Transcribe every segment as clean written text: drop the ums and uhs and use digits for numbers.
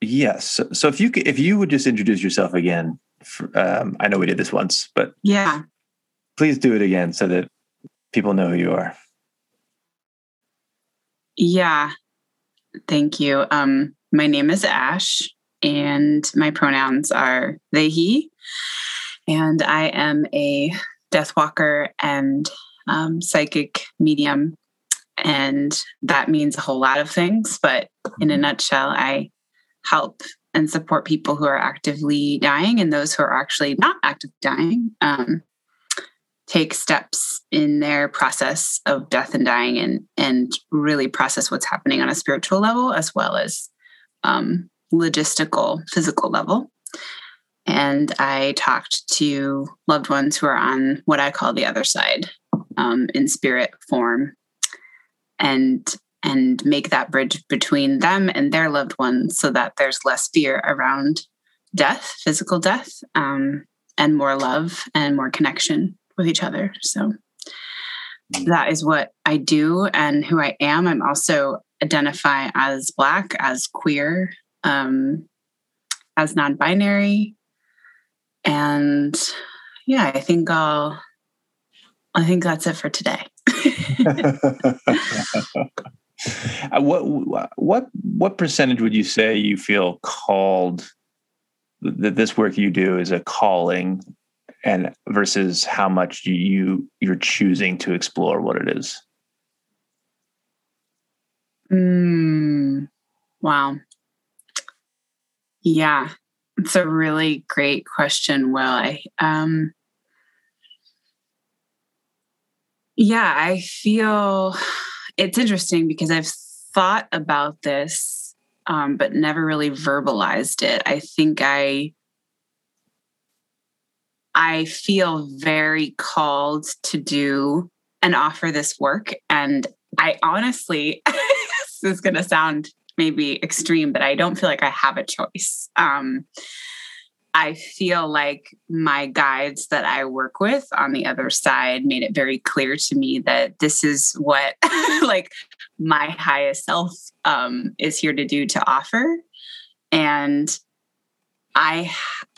Yes. So if you would just introduce yourself again, for, I know we did this once, but yeah, please do it again so that people know who you are. Yeah. Thank you. My name is Ash and my pronouns are they, he, and I am a death walker and psychic medium. And that means a whole lot of things, but in a nutshell, I help and support people who are actively dying and those who are actually not actively dying, take steps in their process of death and dying and really process what's happening on a spiritual level as well as logistical, physical level. And I talked to loved ones who are on what I call the other side in spirit form and make that bridge between them and their loved ones so that there's less fear around death, physical death, and more love and more connection with each other. So that is what I do and who I am. I'm also identify as Black, as queer, as non-binary. And yeah, I think that's it for today. What percentage would you say you feel called, that this work you do is a calling, and versus how much you're choosing to explore what it is? Wow. Yeah. It's a really great question, Will. I feel it's interesting because I've thought about this, but never really verbalized it. I think I feel very called to do and offer this work. And I honestly, this is going to sound maybe extreme, but I don't feel like I have a choice. I feel like my guides that I work with on the other side made it very clear to me that this is what like my highest self is here to do, to offer. And I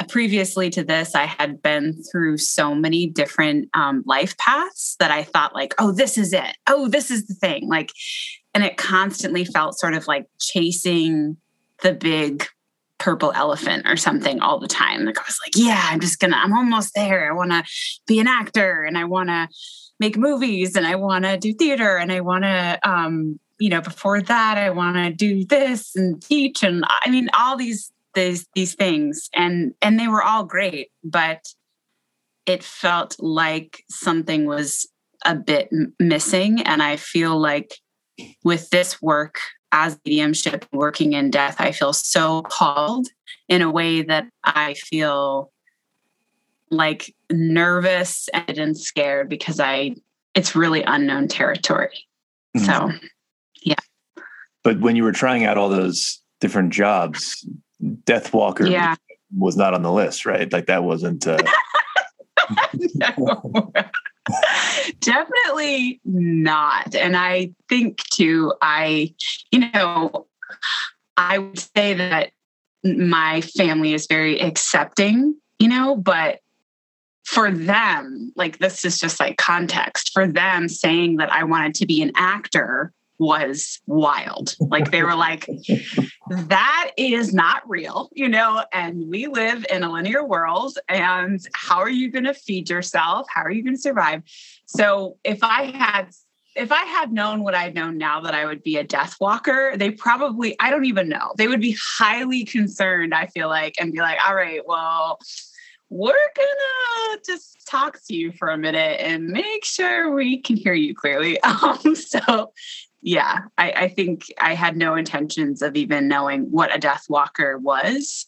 previously to this, I had been through so many different life paths that I thought like, oh, this is it. Oh, this is the thing. Like, and it constantly felt sort of like chasing the big purple elephant or something all the time. Like I was like, yeah, I'm almost there. I want to be an actor and I want to make movies and I want to do theater and I want to, before that I want to do this and teach. And I mean, all these things and they were all great, but it felt like something was a bit missing. And I feel like with this work as mediumship, working in death, I feel so called in a way that I feel like nervous and scared because it's really unknown territory. Mm-hmm. So, yeah. But when you were trying out all those different jobs, Death Walker was not on the list, right? Like that wasn't No. Definitely not. And I think too, I would say that my family is very accepting, but for them, like this is just like context. For them, saying that I wanted to be an actor was wild. Like they were like, that is not real, and we live in a linear world. And how are you going to feed yourself? How are you going to survive? So if I had known what I've known now, that I would be a death walker, they probably, I don't even know, they would be highly concerned, I feel like, and be like, all right, well, we're going to just talk to you for a minute and make sure we can hear you clearly. Yeah, I think I had no intentions of even knowing what a death walker was,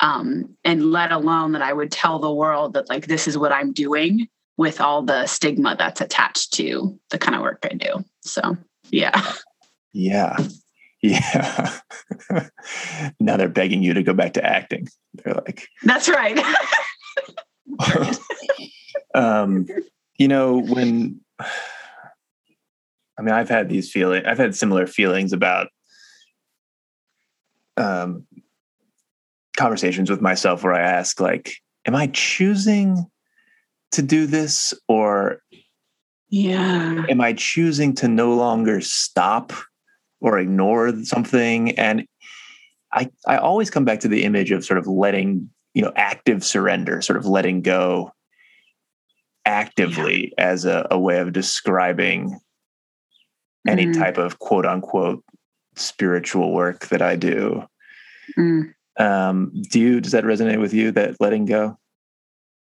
and let alone that I would tell the world that like this is what I'm doing, with all the stigma that's attached to the kind of work I do. So, yeah. Now they're begging you to go back to acting. They're like, that's right. I've had similar feelings about conversations with myself where I ask, like, am I choosing to do this, or am I choosing to no longer stop or ignore something? And I always come back to the image of sort of letting, you know, active surrender, sort of letting go actively as a way of describing any type of quote unquote spiritual work that I do. Does that resonate with you, that letting go?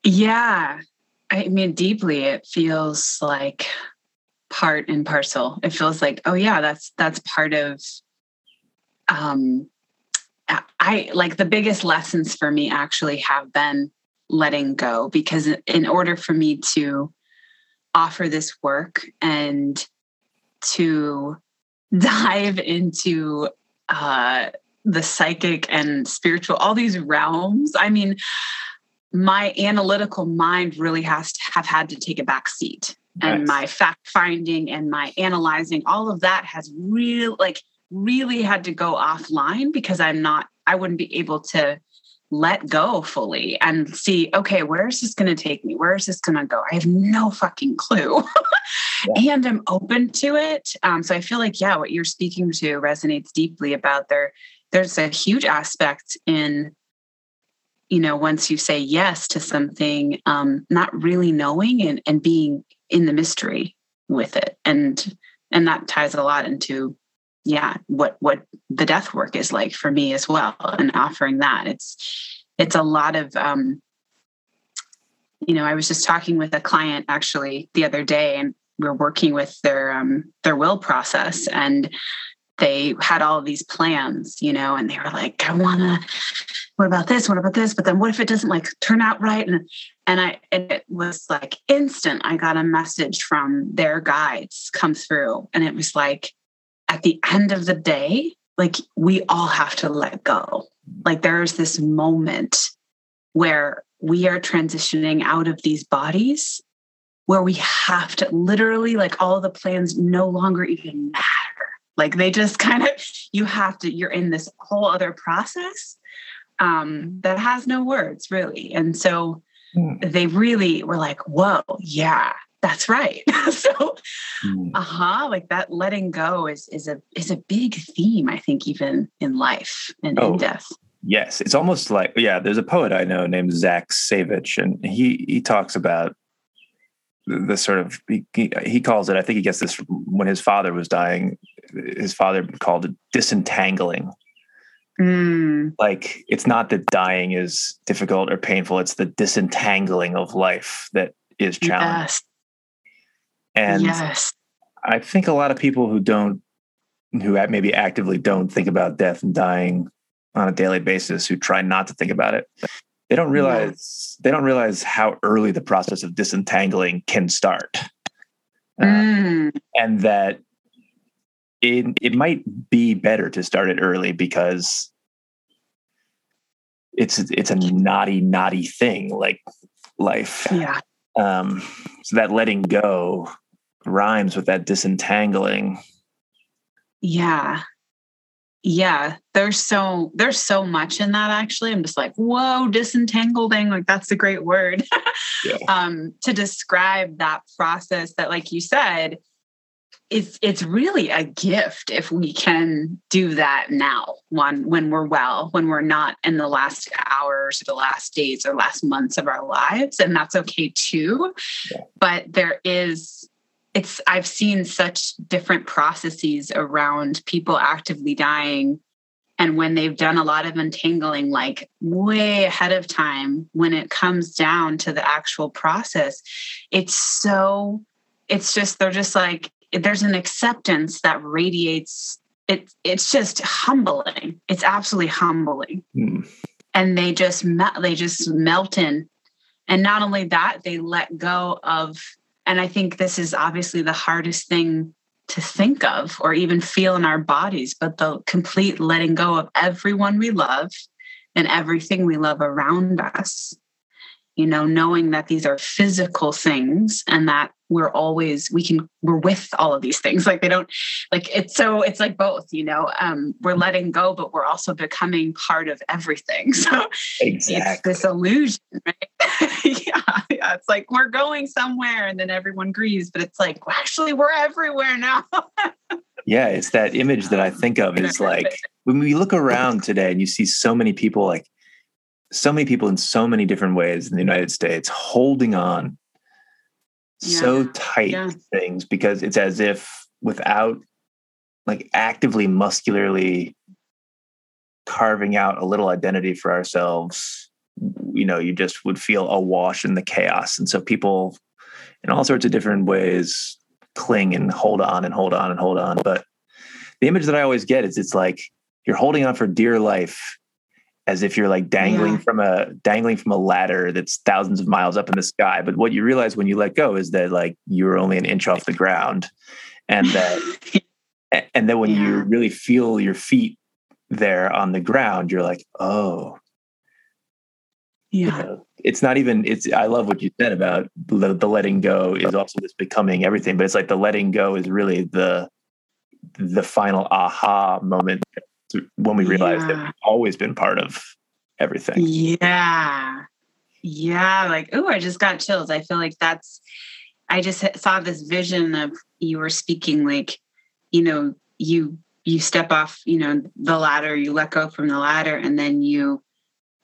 Yeah. I mean, deeply, it feels like part and parcel. It feels like, oh yeah, that's part of, I like the biggest lessons for me actually have been letting go, because in order for me to offer this work and to dive into, the psychic and spiritual, all these realms, I mean, my analytical mind really has to have had to take a back seat. Nice. And my fact finding and my analyzing, all of that has really had to go offline, because I wouldn't be able to let go fully and see, okay, where is this going to take me? Where is this going to go? I have no fucking clue. Yeah. And I'm open to it. So I feel like, yeah, what you're speaking to resonates deeply about there's a huge aspect in, you know, once you say yes to something, not really knowing and being in the mystery with it. And that ties a lot into, what the death work is like for me as well. And offering that, it's a lot of, you know, I was just talking with a client actually the other day, and we're working with their will process, and they had all these plans, you know, and they were like, what about this? What about this? But then what if it doesn't turn out right? And it was like instant. I got a message from their guides come through, and it was like, at the end of the day, we all have to let go. There's this moment where we are transitioning out of these bodies, where we have to literally, all the plans no longer even matter. They just kind of, you're in this whole other process that has no words, really. And so they really were like, whoa, yeah. That's right. So, that letting go is a big theme, I think, even in life and in death. Yes. It's almost like, there's a poet I know named Zach Savitch, and he talks about the sort of, he calls it, I think he gets this when his father was dying, his father called it disentangling. It's not that dying is difficult or painful. It's the disentangling of life that is challenging. Yes. And I think a lot of people who maybe actively don't think about death and dying on a daily basis, who try not to think about it, they don't realize how early the process of disentangling can start. And that it might be better to start it early, because it's a naughty thing, like life. Yeah. So that letting go rhymes with that disentangling. Yeah. There's so much in that, actually. I'm just like, whoa, disentangling. That's a great word to describe that process that, like you said, it's really a gift if we can do that now, when we're not in the last hours or the last days or last months of our lives. And that's okay too. Yeah. But I've seen such different processes around people actively dying. And when they've done a lot of untangling, way ahead of time, when it comes down to the actual process, there's an acceptance that radiates. It's just humbling. It's absolutely humbling. And they just melt in. And not only that, they let go of, and I think this is obviously the hardest thing to think of or even feel in our bodies, but the complete letting go of everyone we love and everything we love around us. you know, knowing that these are physical things and that we're always, we're with all of these things. Like they don't, like, it's so, it's like both, you know, we're letting go, but we're also becoming part of everything. So Exactly. It's this illusion, right? yeah. It's like, we're going somewhere and then everyone grieves, but it's like, well, actually we're everywhere now. Yeah. It's that image that I think of is like, when we look around today and you see so many people, like so many people in so many different ways in the United States holding on so tight to things, because it's as if without like actively muscularly carving out a little identity for ourselves, you know, you just would feel awash in the chaos. And so people in all sorts of different ways cling and hold on. But the image that I always get is it's like you're holding on for dear life, as if you're like dangling from a ladder that's thousands of miles up in the sky. But what you realize when you let go is that like you're only an inch off the ground, and that, and then when you really feel your feet there on the ground, you're like, oh, yeah. You know, it's not even. I love what you said about the letting go is also this becoming everything, but it's like the letting go is really the final aha moment. When we realize that we've always been part of everything. Yeah. Yeah. Like, oh, I just got chills. I feel like I just saw this vision of you were speaking, like, you know, you step off, you know, the ladder, you let go from the ladder, and then you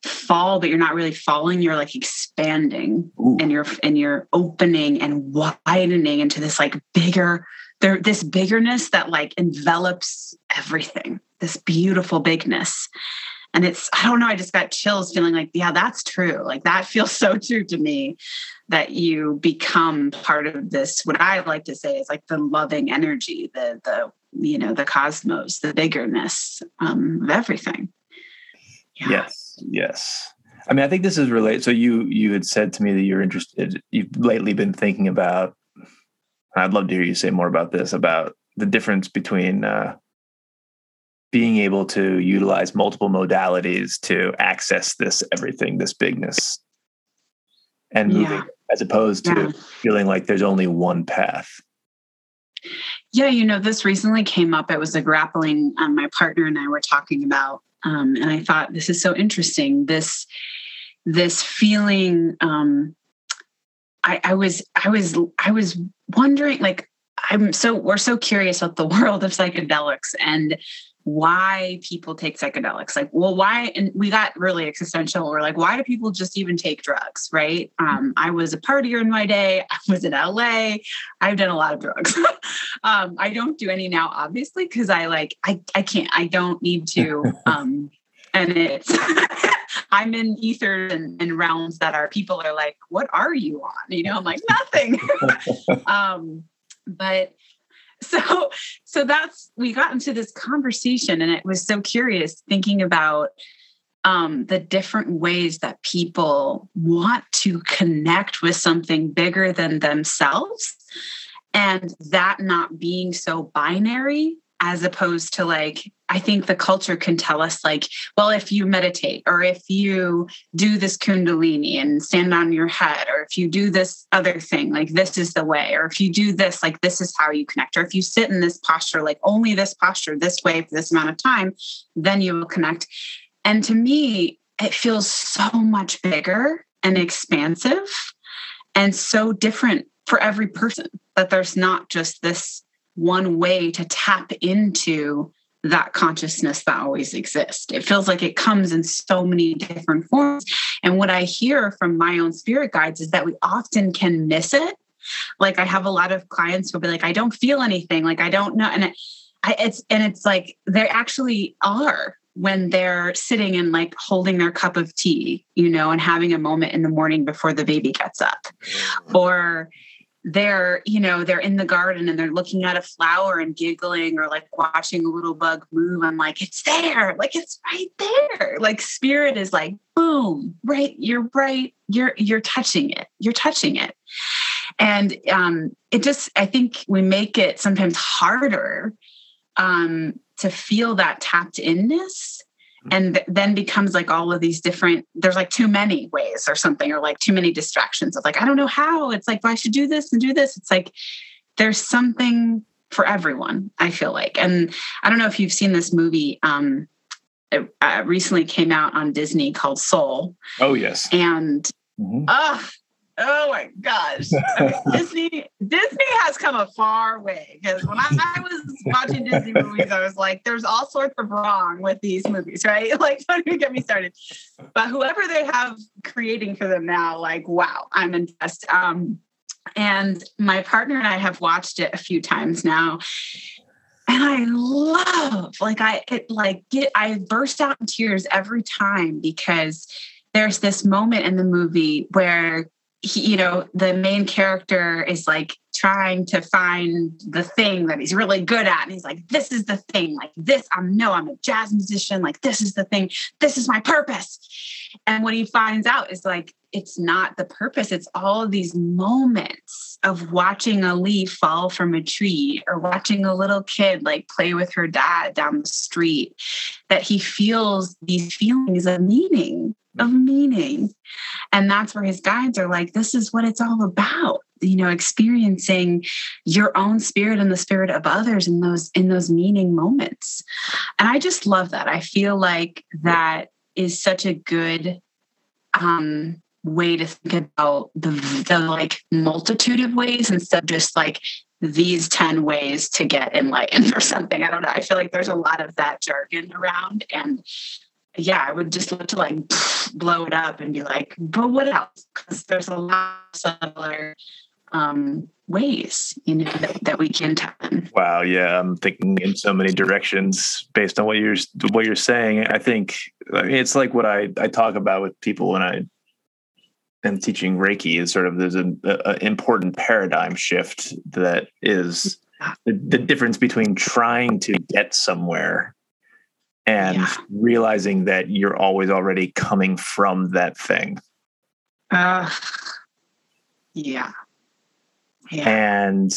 fall, but you're not really falling. You're like expanding. Ooh. and you're opening and widening into this like bigger, this biggerness that like envelops everything, this beautiful bigness. And it's, I don't know, I just got chills feeling like, yeah, that's true. Like that feels so true to me, that you become part of this, what I like to say is like the loving energy, the you know, the cosmos, the biggerness of everything. Yeah. Yes. I mean, I think this is related. So you had said to me that you're interested, you've lately been thinking about, and I'd love to hear you say more about this, about the difference between, being able to utilize multiple modalities to access this everything, this bigness, and moving, as opposed to feeling like there's only one path. Yeah, you know, this recently came up. It was a grappling my partner and I were talking about, and I thought, this is so interesting. This feeling, I was wondering, like, we're so curious about the world of psychedelics and why people take psychedelics. Like, well, why? And we got really existential. We're like, why do people just even take drugs, right? I was a partier in my day. I was in LA. I've done a lot of drugs. I don't do any now, obviously, because I can't, I don't need to. And it's, I'm in ethers and realms that our people are like, what are you on? You know, I'm like, nothing. But So that's, we got into this conversation and it was so curious thinking about the different ways that people want to connect with something bigger than themselves, and that not being so binary, as opposed to like, I think the culture can tell us like, well, if you meditate or if you do this Kundalini and stand on your head, or if you do this other thing, like this is the way, or if you do this, like this is how you connect, or if you sit in this posture, like only this posture this way for this amount of time, then you will connect. And to me, it feels so much bigger and expansive and so different for every person, that there's not just this one way to tap into that consciousness that always exists. It feels like it comes in so many different forms. And what I hear from my own spirit guides is that we often can miss it. Like I have a lot of clients who'll be like, I don't feel anything. Like, I don't know. And it's like, they actually are, when they're sitting and like holding their cup of tea, you know, and having a moment in the morning before the baby gets up, or they're, you know, they're in the garden and they're looking at a flower and giggling, or like watching a little bug move. I'm like, it's there, like it's right there. Like spirit is like, boom, right. You're touching it. And it just, I think we make it sometimes harder to feel that tapped inness. and then becomes like all of these different, there's like too many ways or something, or like too many distractions of like, I don't know how, it's like, well, I should do this and do this. It's like, there's something for everyone, I feel like. And I don't know if you've seen this movie, it recently came out on Disney called Soul. Oh, yes. And, oh my gosh. Disney has come a far way, because when I was watching Disney movies, I was like, there's all sorts of wrong with these movies, right? Like, don't even get me started. But whoever they have creating for them now, like, wow, I'm impressed. And my partner and I have watched it a few times now. And I love, like, I burst out in tears every time, because there's this moment in the movie where he, you know, the main character is like trying to find the thing that he's really good at. And he's like, this is the thing, like this, I'm a jazz musician. Like, this is the thing. This is my purpose. And what he finds out is like, it's not the purpose. It's all of these moments of watching a leaf fall from a tree, or watching a little kid like play with her dad down the street, that he feels these feelings of meaning. And that's where his guides are like, this is what it's all about, you know, experiencing your own spirit and the spirit of others in those meaning moments. And I just love that. I feel like that is such a good way to think about the like multitude of ways, instead of just like these 10 ways to get enlightened or something. I don't know. I feel like there's a lot of that jargon around, and yeah, I would just love to like blow it up and be like, but what else? Because there's a lot of subtler ways, you know, that we can tap in. Wow, yeah, I'm thinking in so many directions based on what you're saying. I think it's like what I talk about with people when I am teaching Reiki, is sort of there's an important paradigm shift that is the difference between trying to get somewhere and realizing that you're always already coming from that thing. And,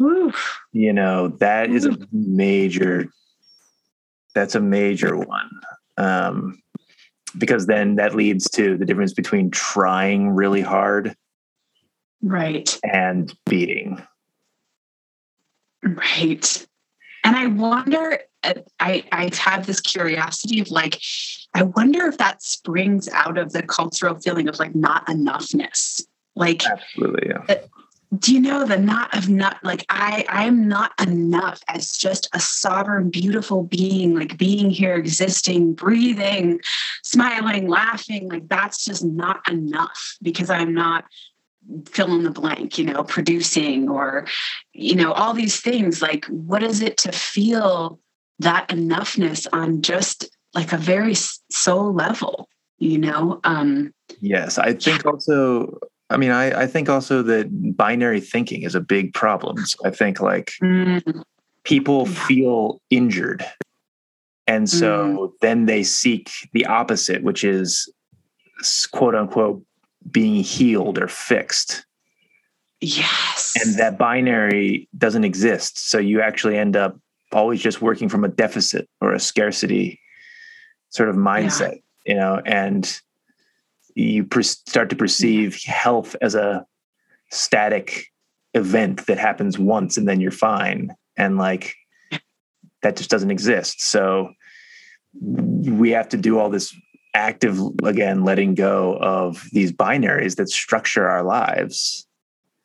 oof, you know, that is a major one. Because then that leads to the difference between trying really hard. Right. And beating. Right. And I wonder, I have this curiosity of like, I wonder if that springs out of the cultural feeling of like not enoughness. Like, absolutely, yeah. Do you know the I'm not enough as just a sovereign, beautiful being, like being here, existing, breathing, smiling, laughing. Like, that's just not enough, because I'm not fill in the blank, you know, producing, or, you know, all these things. Like, what is it to feel that enoughness on just like a very soul level, you know? Yes. I think also, I mean, I think also that binary thinking is a big problem. So I think like people feel injured. And so then they seek the opposite, which is quote unquote being healed or fixed. Yes. And that binary doesn't exist. So you actually end up always just working from a deficit or a scarcity sort of mindset, you know, and you start to perceive health as a static event that happens once and then you're fine. And like, that just doesn't exist. So we have to do all this active, again, letting go of these binaries that structure our lives.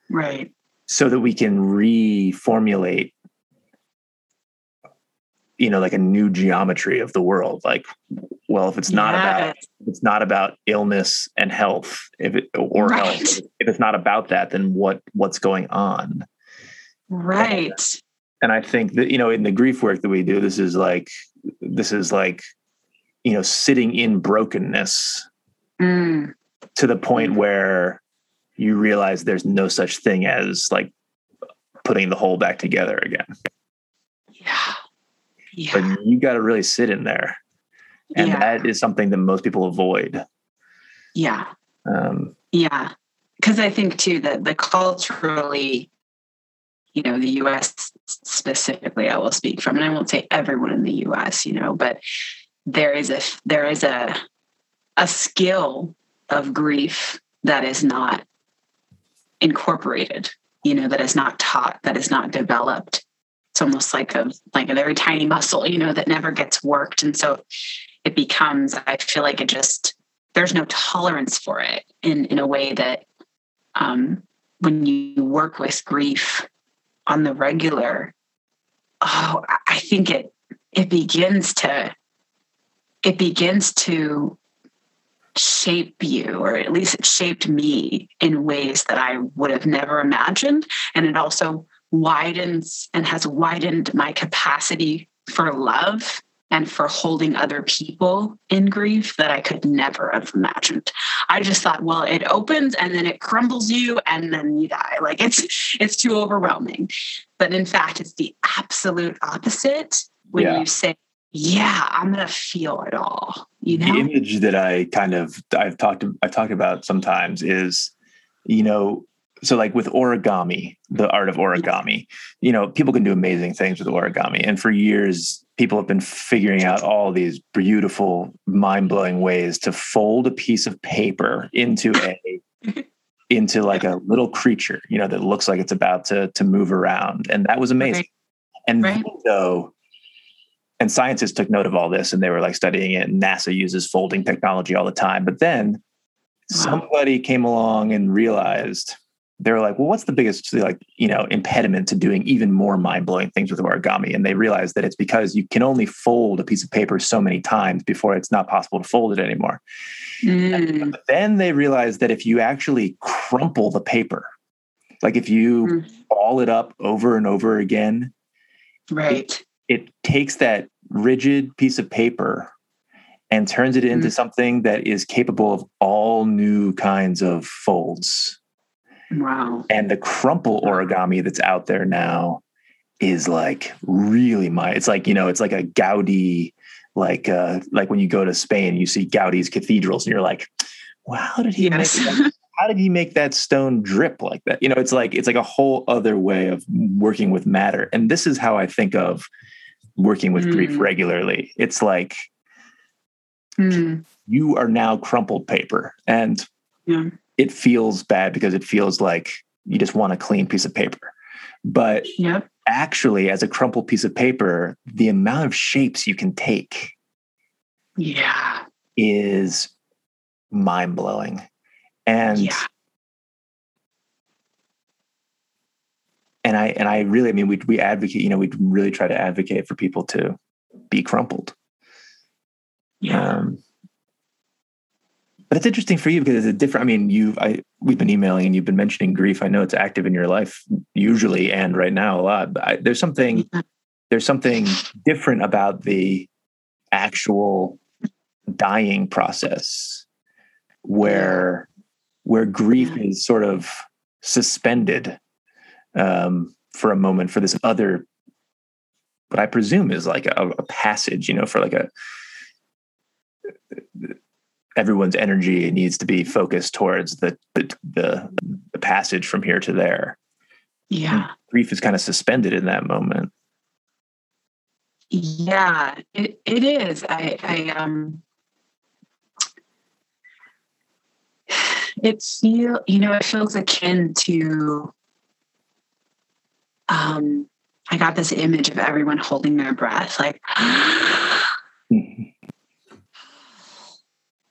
Right. So that we can reformulate, you know, like a new geometry of the world. Like, well, if it's not about illness and health, if it's not about that, then what's going on? Right. And I think that, you know, in the grief work that we do, this is like, you know, sitting in brokenness to the point where you realize there's no such thing as like putting the whole back together again. Yeah. But you got to really sit in there. And that is something that most people avoid. Yeah. Because I think too that the culturally, you know, the U.S. specifically, I will speak from, and I won't say everyone in the U.S., you know, but there is a skill of grief that is not incorporated, that is not taught, that is not developed. It's almost like a very tiny muscle, that never gets worked. And so it becomes, I feel like there's no tolerance for it in a way that when you work with grief on the regular, I think it begins to shape you, or at least it shaped me in ways that I would have never imagined. And it also widens and has widened my capacity for love and for holding other people in grief that I could never have imagined. I just thought, well, it opens and then it crumbles you and then you die. Like it's too overwhelming. But in fact, it's the absolute opposite when you say, yeah, I'm going to feel it all. The image that I've talked about sometimes is, so like with origami, the art of origami, people can do amazing things with origami. And for years, people have been figuring out all these beautiful, mind-blowing ways to fold a piece of paper into like a little creature, that looks like it's about to move around. And that was amazing. Right. And and scientists took note of all this and they were like studying it. And NASA uses folding technology all the time. But then somebody came along and realized, they were like, well, what's the biggest impediment to doing even more mind-blowing things with origami? And they realized that it's because you can only fold a piece of paper so many times before it's not possible to fold it anymore. Mm. But then they realized that if you actually crumple the paper, like if you ball it up over and over again, right, it takes that rigid piece of paper and turns it into something that is capable of all new kinds of folds. Wow. And the crumple origami that's out there now is like really it's like a Gaudí, like when you go to Spain, you see Gaudí's cathedrals and you're like, wow, how did he make that stone drip like that? It's like a whole other way of working with matter. And this is how I think of working with grief regularly. It's like you are now crumpled paper, and it feels bad because it feels like you just want a clean piece of paper. But actually, as a crumpled piece of paper, the amount of shapes you can take is mind-blowing. And I really, we advocate, we really try to advocate for people to be crumpled. Yeah. But it's interesting for you because it's a different, we've been emailing and you've been mentioning grief. I know it's active in your life usually and right now a lot, but there's something different about the actual dying process where grief is sort of suspended for a moment for this other, what I presume is like a passage, for like everyone's energy needs to be focused towards the passage from here to there. Yeah. And grief is kind of suspended in that moment. Yeah, it is. It feels akin to, I got this image of everyone holding their breath, like,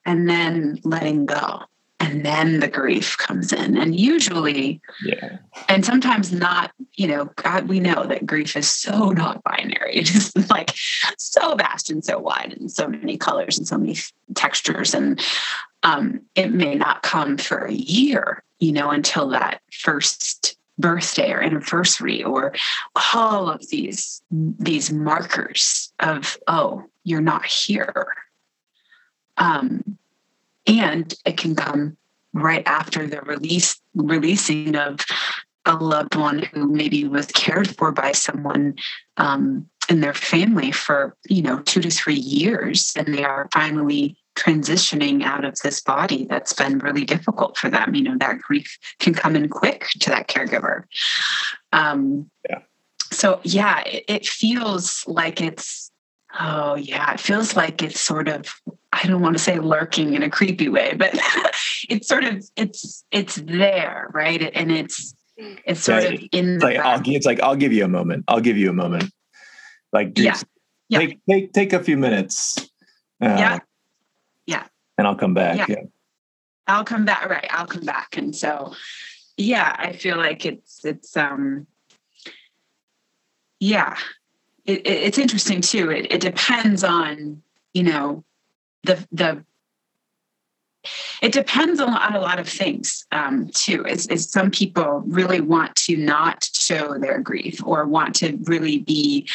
and then letting go. And then the grief comes in. And usually, and sometimes not, God, we know that grief is so not binary. It is like so vast and so wide and so many colors and so many textures. And it may not come for a year, until that first birthday or anniversary or all of these markers of, oh, you're not here. And it can come right after the releasing of a loved one who maybe was cared for by someone in their family for, 2 to 3 years. And they are finally transitioning out of this body that's been really difficult for them. That grief can come in quick to that caregiver. So, it feels like it's Oh, yeah. It feels like it's sort of, I don't want to say lurking in a creepy way, but it's sort of, it's there, right? And it's sort of in the back. It's like, I'll give you a moment. Like, take a few minutes. And I'll come back. Yeah. I'll come back. Right. I'll come back. And so, yeah, I feel like it's interesting too. It depends on, you know, it depends on a lot of things too. Is some people really want to not show their grief or want to really be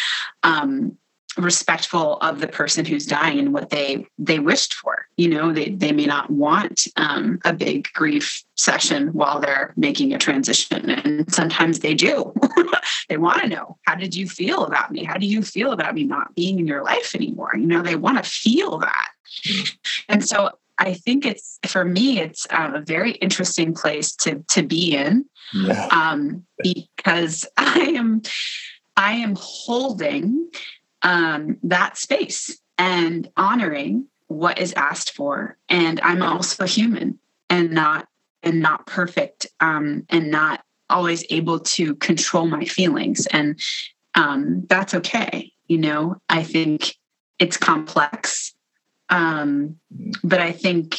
respectful of the person who's dying and what they wished for. You know, they may not want a big grief session while they're making a transition. And sometimes they do. They want to know, how did you feel about me? How do you feel about me not being in your life anymore? You know, they want to feel that. And so I think it's, for me, it's a very interesting place to be in, because I am holding that space and honoring what is asked for. And I'm also human and not perfect, and not always able to control my feelings. And that's okay. You know, I think it's complex. But I think,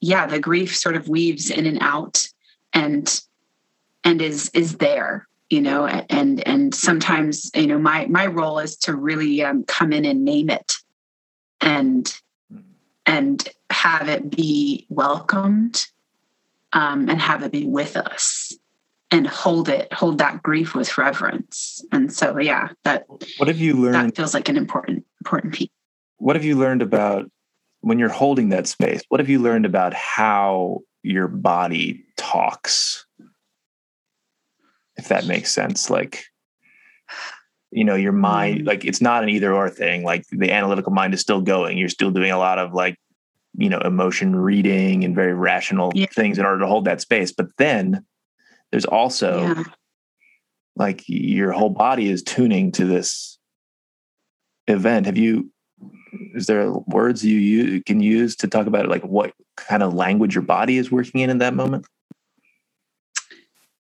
yeah, the grief sort of weaves in and out and is there. You know, and sometimes, you know, my role is to really come in and name it and have it be welcomed, and have it be with us and hold that grief with reverence. And so, yeah, what have you learned? That feels like an important piece. What have you learned about when you're holding that space? What have you learned about how your body talks? If that makes sense, like, you know, your mind, like, it's not an either or thing. Like, the analytical mind is still going. You're still doing a lot of, like, you know, emotion reading and very rational things in order to hold that space. But then there's also like your whole body is tuning to this event. Is there words you can use to talk about, like, what kind of language your body is working in that moment?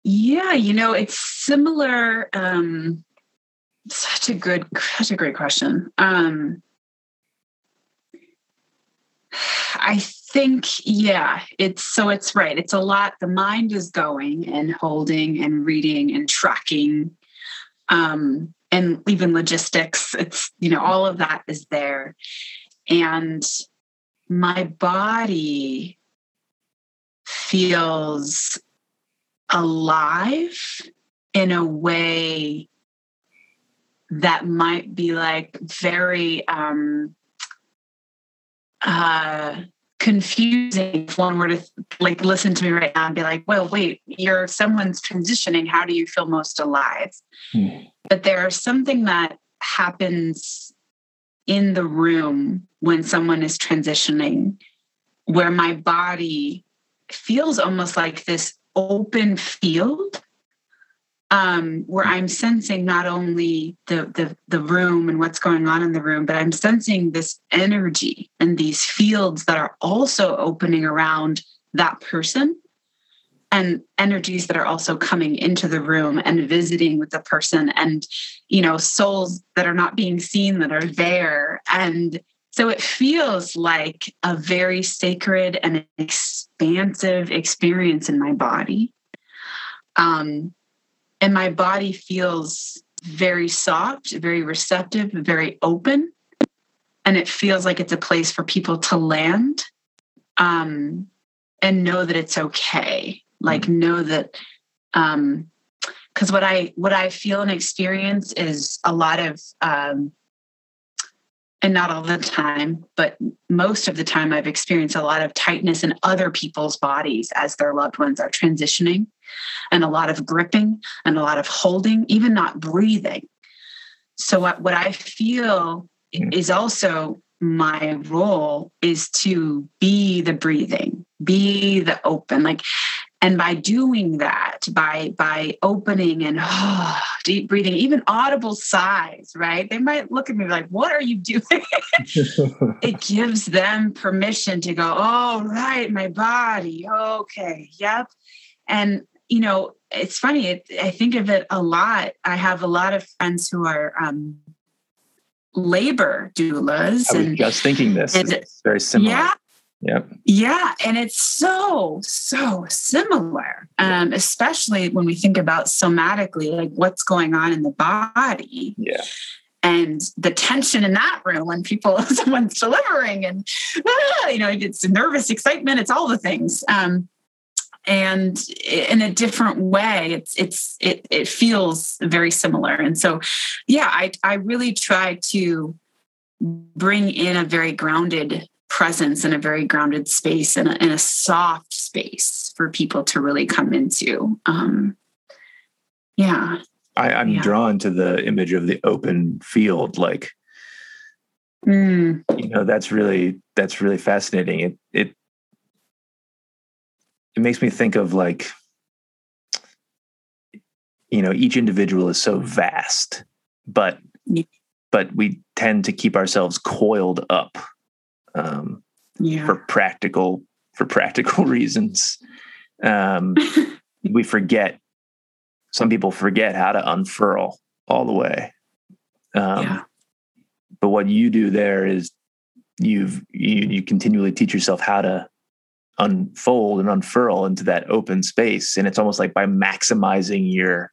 Yeah, you know, it's similar. Such a great question. I think, it's right. It's a lot. The mind is going and holding and reading and tracking, and even logistics. It's, you know, all of that is there. And my body feels alive in a way that might be, like, very confusing if one were to, like, listen to me right now and be like, well, wait, someone's transitioning, how do you feel most alive? But there's something that happens in the room when someone is transitioning where my body feels almost like this open field, where I'm sensing not only the room and what's going on in the room, but I'm sensing this energy and these fields that are also opening around that person, and energies that are also coming into the room and visiting with the person, and, you know, souls that are not being seen that are there. And so it feels like a very sacred and expansive experience in my body. And my body feels very soft, very receptive, very open. And it feels like it's a place for people to land, and know that it's okay. Like, know that, 'cause what I feel and experience is a lot of, and not all the time, but most of the time I've experienced a lot of tightness in other people's bodies as their loved ones are transitioning, and a lot of gripping and a lot of holding, even not breathing. So what I feel is also my role is to be the breathing, be the open, like, And by doing that, by opening and deep breathing, even audible sighs, right? They might look at me like, what are you doing? It gives them permission to go, oh, right, my body. Okay. Yep. And, you know, it's funny. I think of it a lot. I have a lot of friends who are labor doulas. I was just thinking this. It's very similar. Yeah. Yep. Yeah. And it's so similar, especially when we think about somatically, like what's going on in the body. Yeah. And the tension in that room when someone's delivering and, you know, it's nervous excitement. It's all the things. And in a different way, it feels very similar. And so, yeah, I really try to bring in a very grounded presence in a very grounded space and in a soft space for people to really come into. I'm drawn to the image of the open field. Like, you know, that's really fascinating. It makes me think of, like, you know, each individual is so vast, but we tend to keep ourselves coiled up. For practical reasons. We forget, some people forget how to unfurl all the way. But what you do there is you continually teach yourself how to unfold and unfurl into that open space. And it's almost like by maximizing your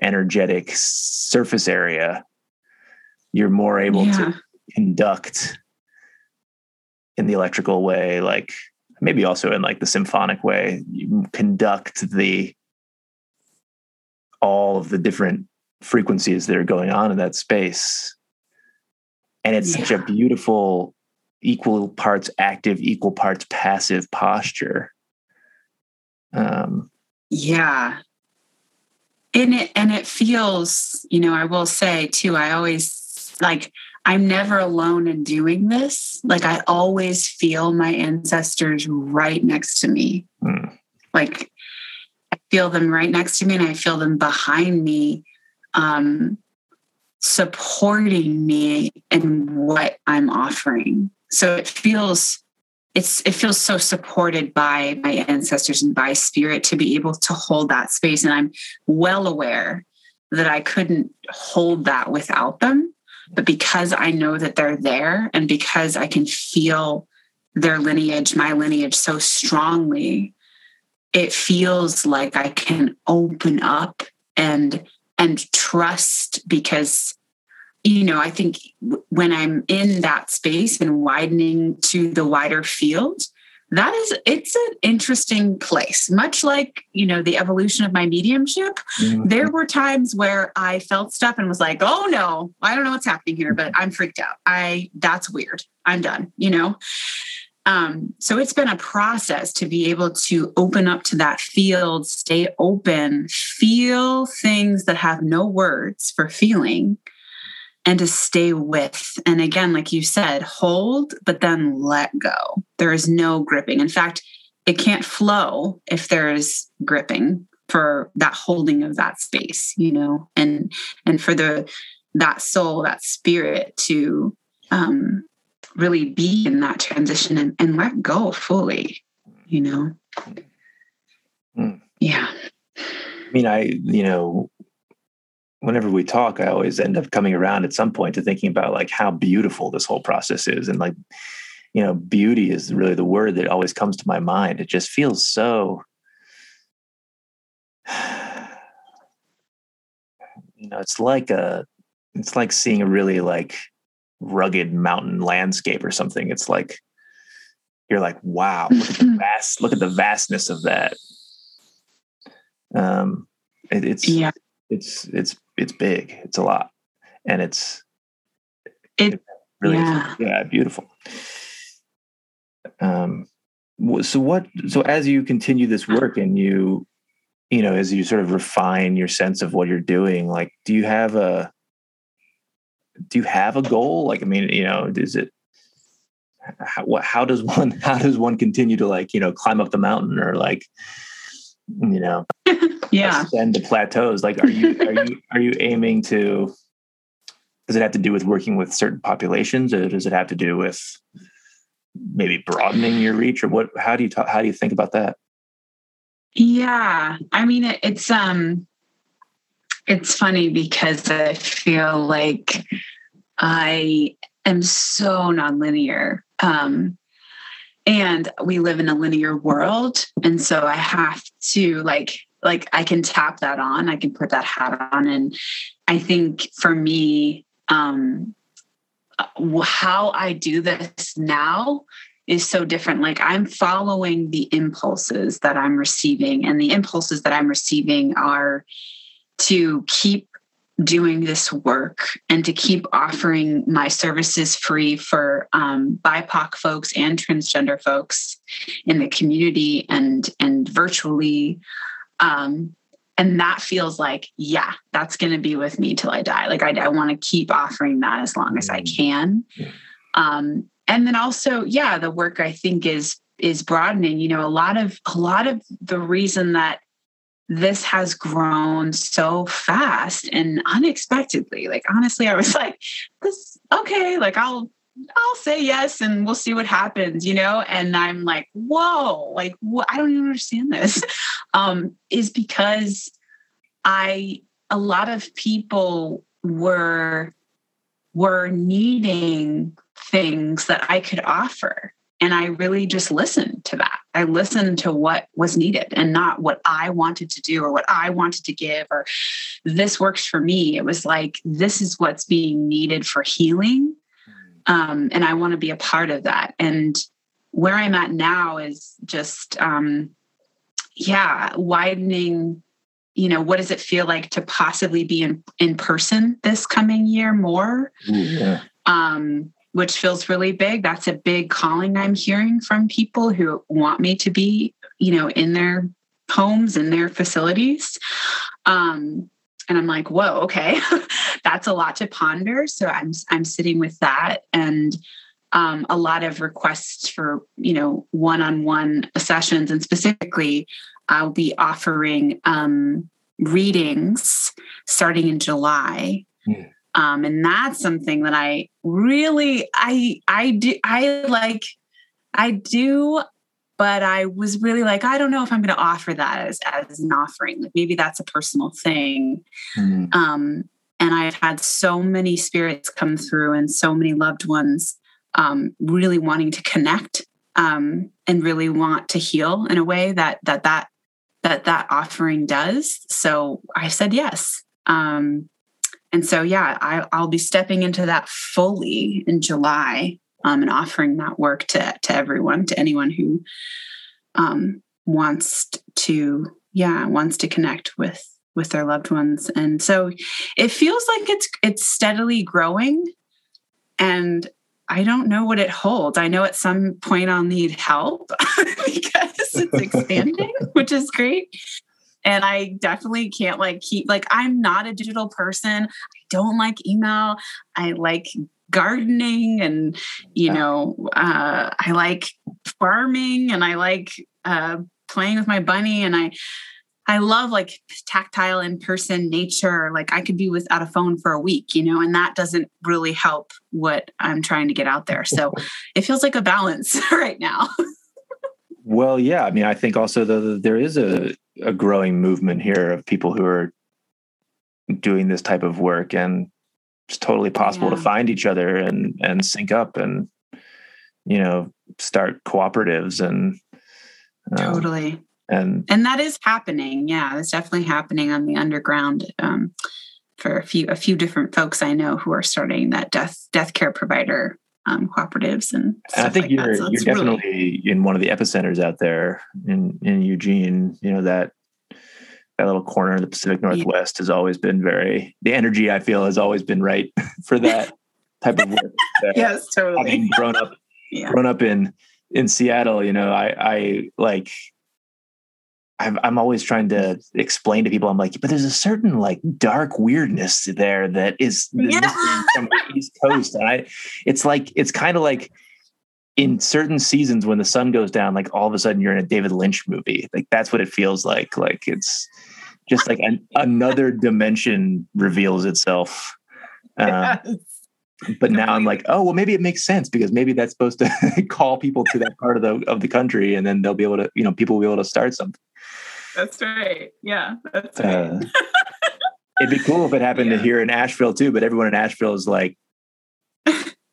energetic surface area, you're more able to conduct in the electrical way, like maybe also in like the symphonic way, you conduct all of the different frequencies that are going on in that space. And it's such a beautiful, equal parts active, equal parts passive posture. And it feels, you know, I will say too, I always like, I'm never alone in doing this. Like, I always feel my ancestors right next to me. Mm. Like, I feel them right next to me and I feel them behind me, supporting me in what I'm offering. So it feels so supported by my ancestors and by spirit to be able to hold that space. And I'm well aware that I couldn't hold that without them. But because I know that they're there and because I can feel their lineage, my lineage so strongly, it feels like I can open up and trust, because, you know, I think when I'm in that space and widening to the wider field, it's an interesting place. Much like, you know, the evolution of my mediumship, there were times where I felt stuff and was like, oh no, I don't know what's happening here, but I'm freaked out. That's weird. I'm done, you know? So it's been a process to be able to open up to that field, stay open, feel things that have no words for feeling, and to stay with. And again, like you said, hold, but then let go. There is no gripping. In fact, it can't flow if there is gripping for that holding of that space, you know, and for that soul, that spirit to really be in that transition and let go fully, you know? Mm. Yeah. I mean, you know, whenever we talk, I always end up coming around at some point to thinking about like how beautiful this whole process is. And like, you know, beauty is really the word that always comes to my mind. It just feels so, you know, it's like seeing a really like rugged mountain landscape or something. It's like, you're like, wow, look at the vastness of that. It's big. It's a lot, and it's really beautiful. So as you continue this work and you know, as you sort of refine your sense of what you're doing, like, do you have a goal? Like, I mean, you know, how does one continue to like, you know, climb up the mountain or like, you know, ascend to plateaus? Like, are you aiming to, does it have to do with working with certain populations, or does it have to do with maybe broadening your reach, or what, how do you think about that? Yeah. I mean, it's funny because I feel like I am so nonlinear. And we live in a linear world. And so I have to like I can tap that on, I can put that hat on. And I think for me, how I do this now is so different. Like, I'm following the impulses that I'm receiving, and the impulses that I'm receiving are to keep doing this work and to keep offering my services free for BIPOC folks and transgender folks in the community and virtually. And that feels like, yeah, that's going to be with me till I die. Like, I want to keep offering that as long as I can. And then also, yeah, the work I think is broadening. You know, a lot of the reason that this has grown so fast and unexpectedly, like, honestly, I was like, this, okay, like, I'll say yes and we'll see what happens, you know? And I'm like, whoa, like, I don't even understand this. Is because a lot of people were needing things that I could offer. And I really just listened to that. I listened to what was needed and not what I wanted to do or what I wanted to give or this works for me. It was like, this is what's being needed for healing. And I want to be a part of that. And where I'm at now is just, widening, you know, what does it feel like to possibly be in person this coming year more? Yeah. Which feels really big. That's a big calling I'm hearing from people who want me to be, you know, in their homes, in their facilities. And I'm like, whoa, okay, that's a lot to ponder. So I'm sitting with that, and a lot of requests for, you know, one-on-one sessions. And specifically, I'll be offering readings starting in July. Mm. And that's something that I really, I do, but I was really like, I don't know if I'm going to offer that as an offering. Like, maybe that's a personal thing. Mm. And I've had so many spirits come through and so many loved ones, really wanting to connect, and really want to heal in a way that offering does. So I said yes. And so, yeah, I'll be stepping into that fully in July, and offering that work to everyone, to anyone who wants to connect with their loved ones. And so it feels like it's steadily growing, and I don't know what it holds. I know at some point I'll need help because it's expanding, which is great. And I definitely can't I'm not a digital person. I don't like email. I like gardening, and, you know, I like farming, and I like playing with my bunny. And I love like tactile in-person nature. Like, I could be without a phone for a week, you know, and that doesn't really help what I'm trying to get out there. So it feels like a balance right now. Well, yeah. I mean, I think also there is a growing movement here of people who are doing this type of work, and it's totally possible to find each other and sync up and, you know, start cooperatives and totally. And that is happening. Yeah. That's definitely happening on the underground, for a few different folks I know who are starting that death care provider cooperatives and I think like you're so you're definitely really in one of the epicenters out there in Eugene. You know, that little corner of the Pacific Northwest has always been the energy I feel has always been right for that type of work. Yes, totally. Having grown up in Seattle, you know, I'm always trying to explain to people, I'm like, but there's a certain like dark weirdness there that is missing from the East Coast. And it's kind of like in certain seasons when the sun goes down, like all of a sudden you're in a David Lynch movie. Like that's what it feels like. Like it's just like another dimension reveals itself. Yes. But now I'm like, oh, well, maybe it makes sense because maybe that's supposed to call people to that part of the country, and then they'll be able to, you know, people will be able to start something. That's right. Yeah, that's right. It'd be cool if it happened here in Asheville too, but everyone in Asheville is like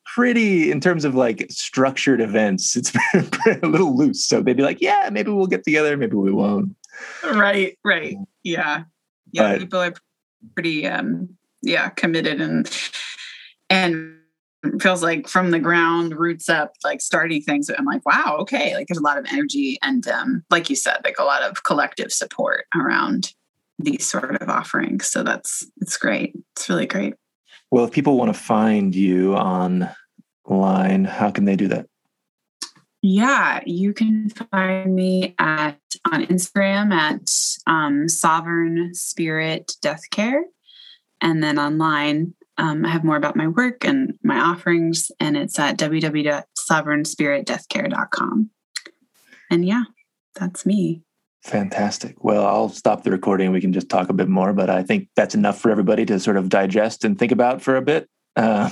pretty, in terms of like structured events, it's a little loose. So they'd be like, yeah, maybe we'll get together, maybe we won't. Right, right. Yeah. Yeah, but people are pretty, committed and feels like from the ground roots up, like starting things. I'm like, wow, okay. Like there's a lot of energy and like you said, like a lot of collective support around these sort of offerings. So it's great. It's really great. Well, if people want to find you online, how can they do that? Yeah, you can find me on Instagram at Sovereign Spirit Death Care. And then online, I have more about my work and my offerings, and it's at www.sovereignspiritdeathcare.com. And yeah, that's me. Fantastic. Well, I'll stop the recording. We can just talk a bit more, but I think that's enough for everybody to sort of digest and think about for a bit. Yeah.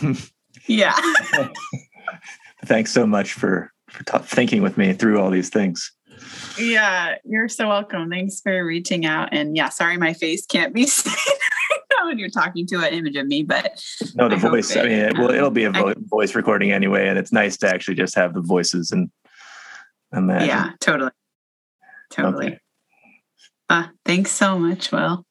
Thanks so much for thinking with me through all these things. Yeah, you're so welcome. Thanks for reaching out. And yeah, sorry, my face can't be seen when you're talking to an image of me, but no, the voice. I mean, it'll be a voice recording anyway, and it's nice to actually just have the voices and that. Yeah, totally. Okay. Thanks so much, Will.